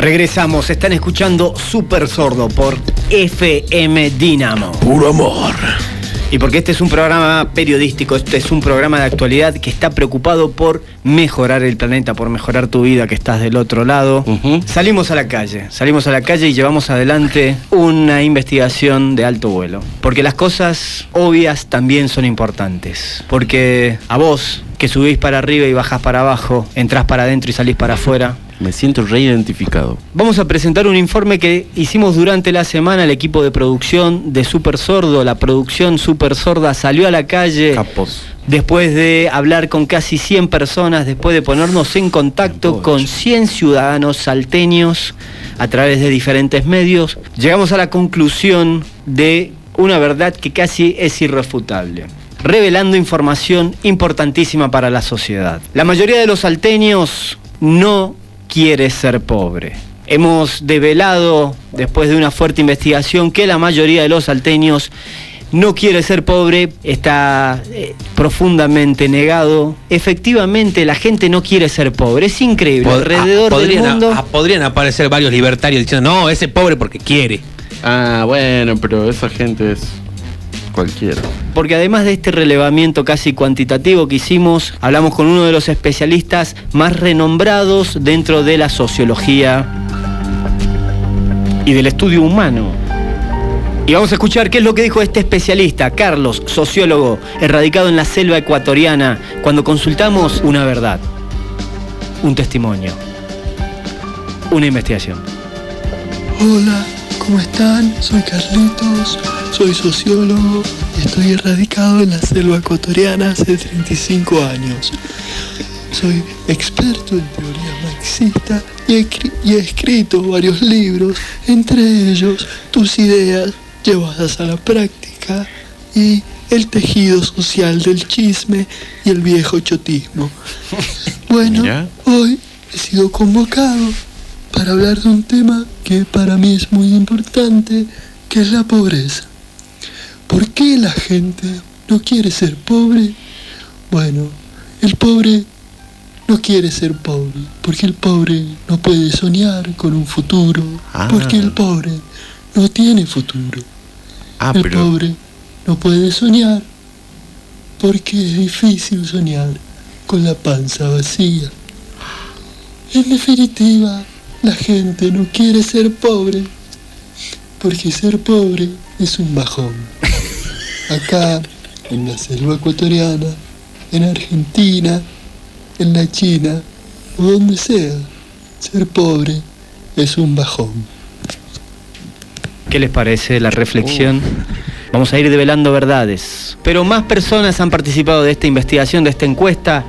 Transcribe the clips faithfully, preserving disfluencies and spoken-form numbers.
Regresamos, están escuchando Super Sordo por F M Dinamo. Puro amor. Y porque este es un programa periodístico, este es un programa de actualidad que está preocupado por mejorar el planeta, por mejorar tu vida que estás del otro lado. Uh-huh. Salimos a la calle, salimos a la calle y llevamos adelante una investigación de alto vuelo. Porque las cosas obvias también son importantes. Porque a vos, que subís para arriba y bajás para abajo, entrás para adentro y salís para afuera... Me siento reidentificado. Vamos a presentar un informe que hicimos durante la semana. El equipo de producción de Super Sordo, la producción Super Sorda, salió a la calle. Capos. Después de hablar con casi cien personas, después de ponernos en contacto con cien ciudadanos salteños a través de diferentes medios, llegamos a la conclusión de una verdad que casi es irrefutable, revelando información importantísima para la sociedad. La mayoría de los salteños no quiere ser pobre. Hemos develado, después de una fuerte investigación, que la mayoría de los salteños no quiere ser pobre, está eh, profundamente negado. Efectivamente, la gente no quiere ser pobre, es increíble. Pod- Alrededor a, podrían, del mundo... A, a, podrían aparecer varios libertarios diciendo, no, ese es pobre porque quiere. Ah, bueno, pero esa gente es... cualquiera. Porque además de este relevamiento casi cuantitativo que hicimos, hablamos con uno de los especialistas más renombrados dentro de la sociología y del estudio humano. Y vamos a escuchar qué es lo que dijo este especialista, Carlos, sociólogo, erradicado en la selva ecuatoriana, cuando consultamos una verdad, un testimonio, una investigación. Hola, ¿cómo están? Soy Carlitos. Soy sociólogo y estoy erradicado en la selva ecuatoriana hace treinta y cinco años. Soy experto en teoría marxista y he, y he escrito varios libros, entre ellos Tus ideas llevadas a la práctica y El tejido social del chisme y el viejo chotismo. Bueno, ¿ya? Hoy he sido convocado para hablar de un tema que para mí es muy importante, que es la pobreza. ¿Por qué la gente no quiere ser pobre? Bueno, el pobre no quiere ser pobre, porque el pobre no puede soñar con un futuro, ah. porque el pobre no tiene futuro. Ah, el pero... pobre no puede soñar, porque es difícil soñar con la panza vacía. En definitiva, la gente no quiere ser pobre, porque ser pobre es un bajón. Acá, en la selva ecuatoriana, en Argentina, en la China, o donde sea, ser pobre es un bajón. ¿Qué les parece la reflexión? Oh. Vamos a ir develando verdades. Pero más personas han participado de esta investigación, de esta encuesta.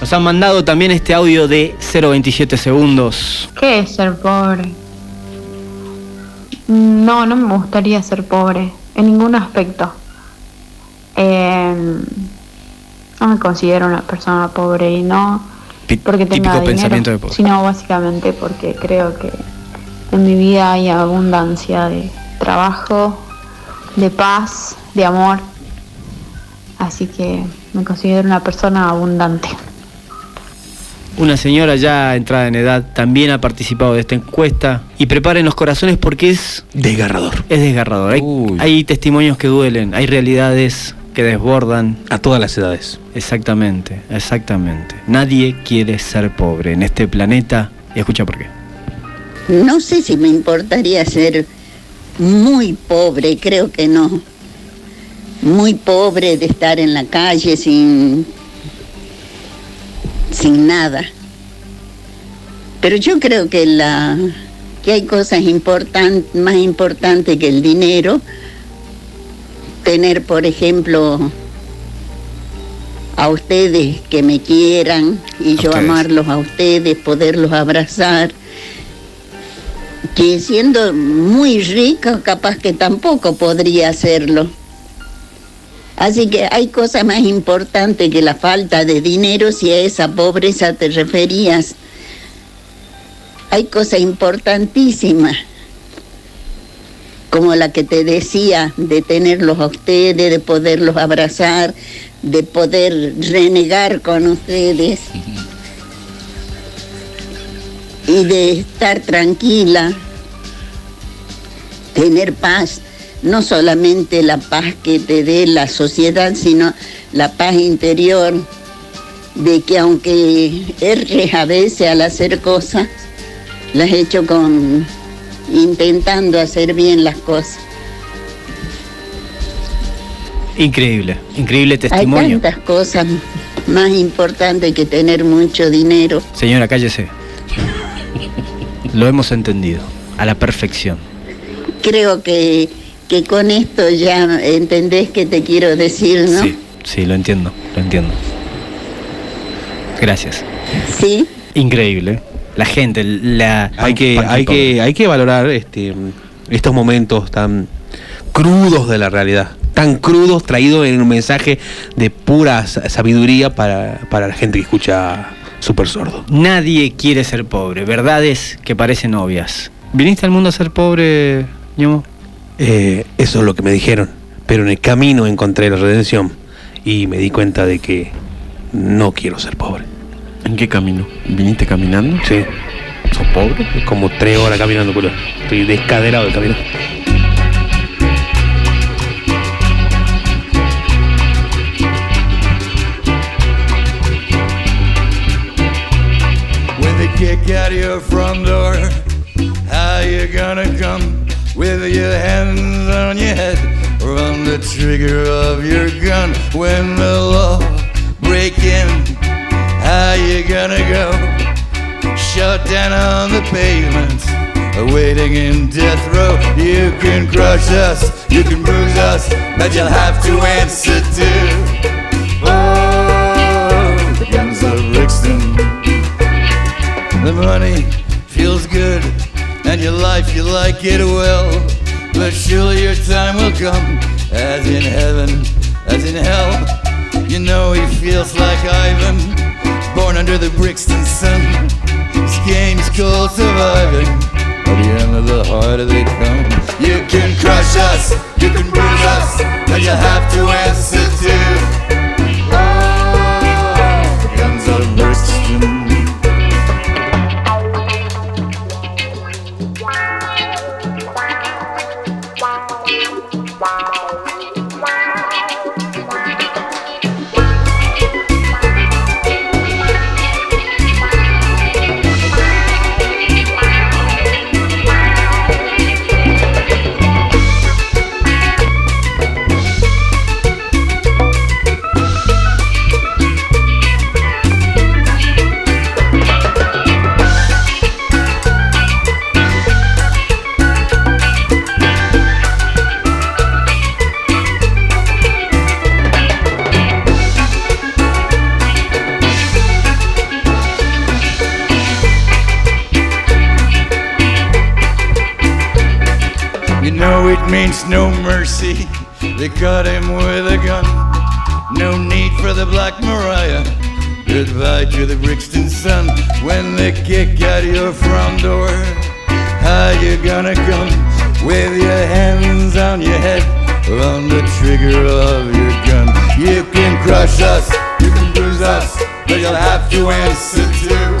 Nos han mandado también este audio de cero veintisiete segundos. ¿Qué es ser pobre? No, no me gustaría ser pobre, en ningún aspecto. Eh, no me considero una persona pobre y no porque tenga típico pensamiento de pobre, sino básicamente porque creo que en mi vida hay abundancia de trabajo, de paz, de amor. Así que me considero una persona abundante. Una señora ya entrada en edad también ha participado de esta encuesta. Y preparen los corazones porque es... desgarrador. Es desgarrador. Hay, hay testimonios que duelen, hay realidades que desbordan. A todas las edades. Exactamente, exactamente. Nadie quiere ser pobre en este planeta. Y escucha por qué. No sé si me importaría ser muy pobre, creo que no. Muy pobre de estar en la calle sin... sin nada. Pero yo creo que la que hay cosas importan, más importantes que el dinero. Tener, por ejemplo, a ustedes que me quieran y yo amarlos a ustedes, poderlos abrazar. Que siendo muy rica, capaz que tampoco podría hacerlo. Así que hay cosas más importantes que la falta de dinero, si a esa pobreza te referías. Hay cosas importantísimas, como la que te decía, de tenerlos a ustedes, de poderlos abrazar, de poder renegar con ustedes. y de estar tranquila, tener paz, no solamente la paz que te dé la sociedad, sino la paz interior, de que aunque erres a veces al hacer cosas, las he hecho con, intentando hacer bien las cosas. Increíble, increíble testimonio. Hay tantas cosas más importantes que tener mucho dinero. Señora, cállese. Lo hemos entendido a la perfección. Creo que, que con esto ya entendés qué te quiero decir, ¿no? Sí, sí, lo entiendo, lo entiendo. Gracias. Sí. Increíble. La gente, la... Hay que, hay que, hay que valorar este, estos momentos tan crudos de la realidad. Tan crudos, traídos en un mensaje de pura sabiduría para, para la gente que escucha Super Sordo. Nadie quiere ser pobre. Verdades que parecen obvias. ¿Viniste al mundo a ser pobre, Ñomo? Eh, eso es lo que me dijeron. Pero en el camino encontré la redención. Y me di cuenta de que no quiero ser pobre. ¿En qué camino? ¿Viniste caminando? Sí. ¿Sos pobre? Como tres horas caminando, culo. Estoy descaderado de caminar. When they kick out your front door, how you gonna come? With your hands on your head, or on the trigger of your gun. When the law break in, how you gonna go? Shut down on the pavement, waiting in death row. You can crush us, you can bruise us, but you'll have to answer to, oh, the guns of Brixton. The money feels good, and your life you like it well, but surely your time will come, as in heaven, as in hell. You know he feels like Ivan, born under the Brixton sun. This game's called surviving, by the end of the harder they come. You can crush us, you can bruise us, but you have to answer to, oh, the guns of Brixton. Means no mercy, they caught him with a gun. No need for the Black Maria, goodbye to the Brixton sun. When they kick out your front door, how you gonna come? With your hands on your head, on the trigger of your gun. You can crush us, you can bruise us, but you'll have to answer to,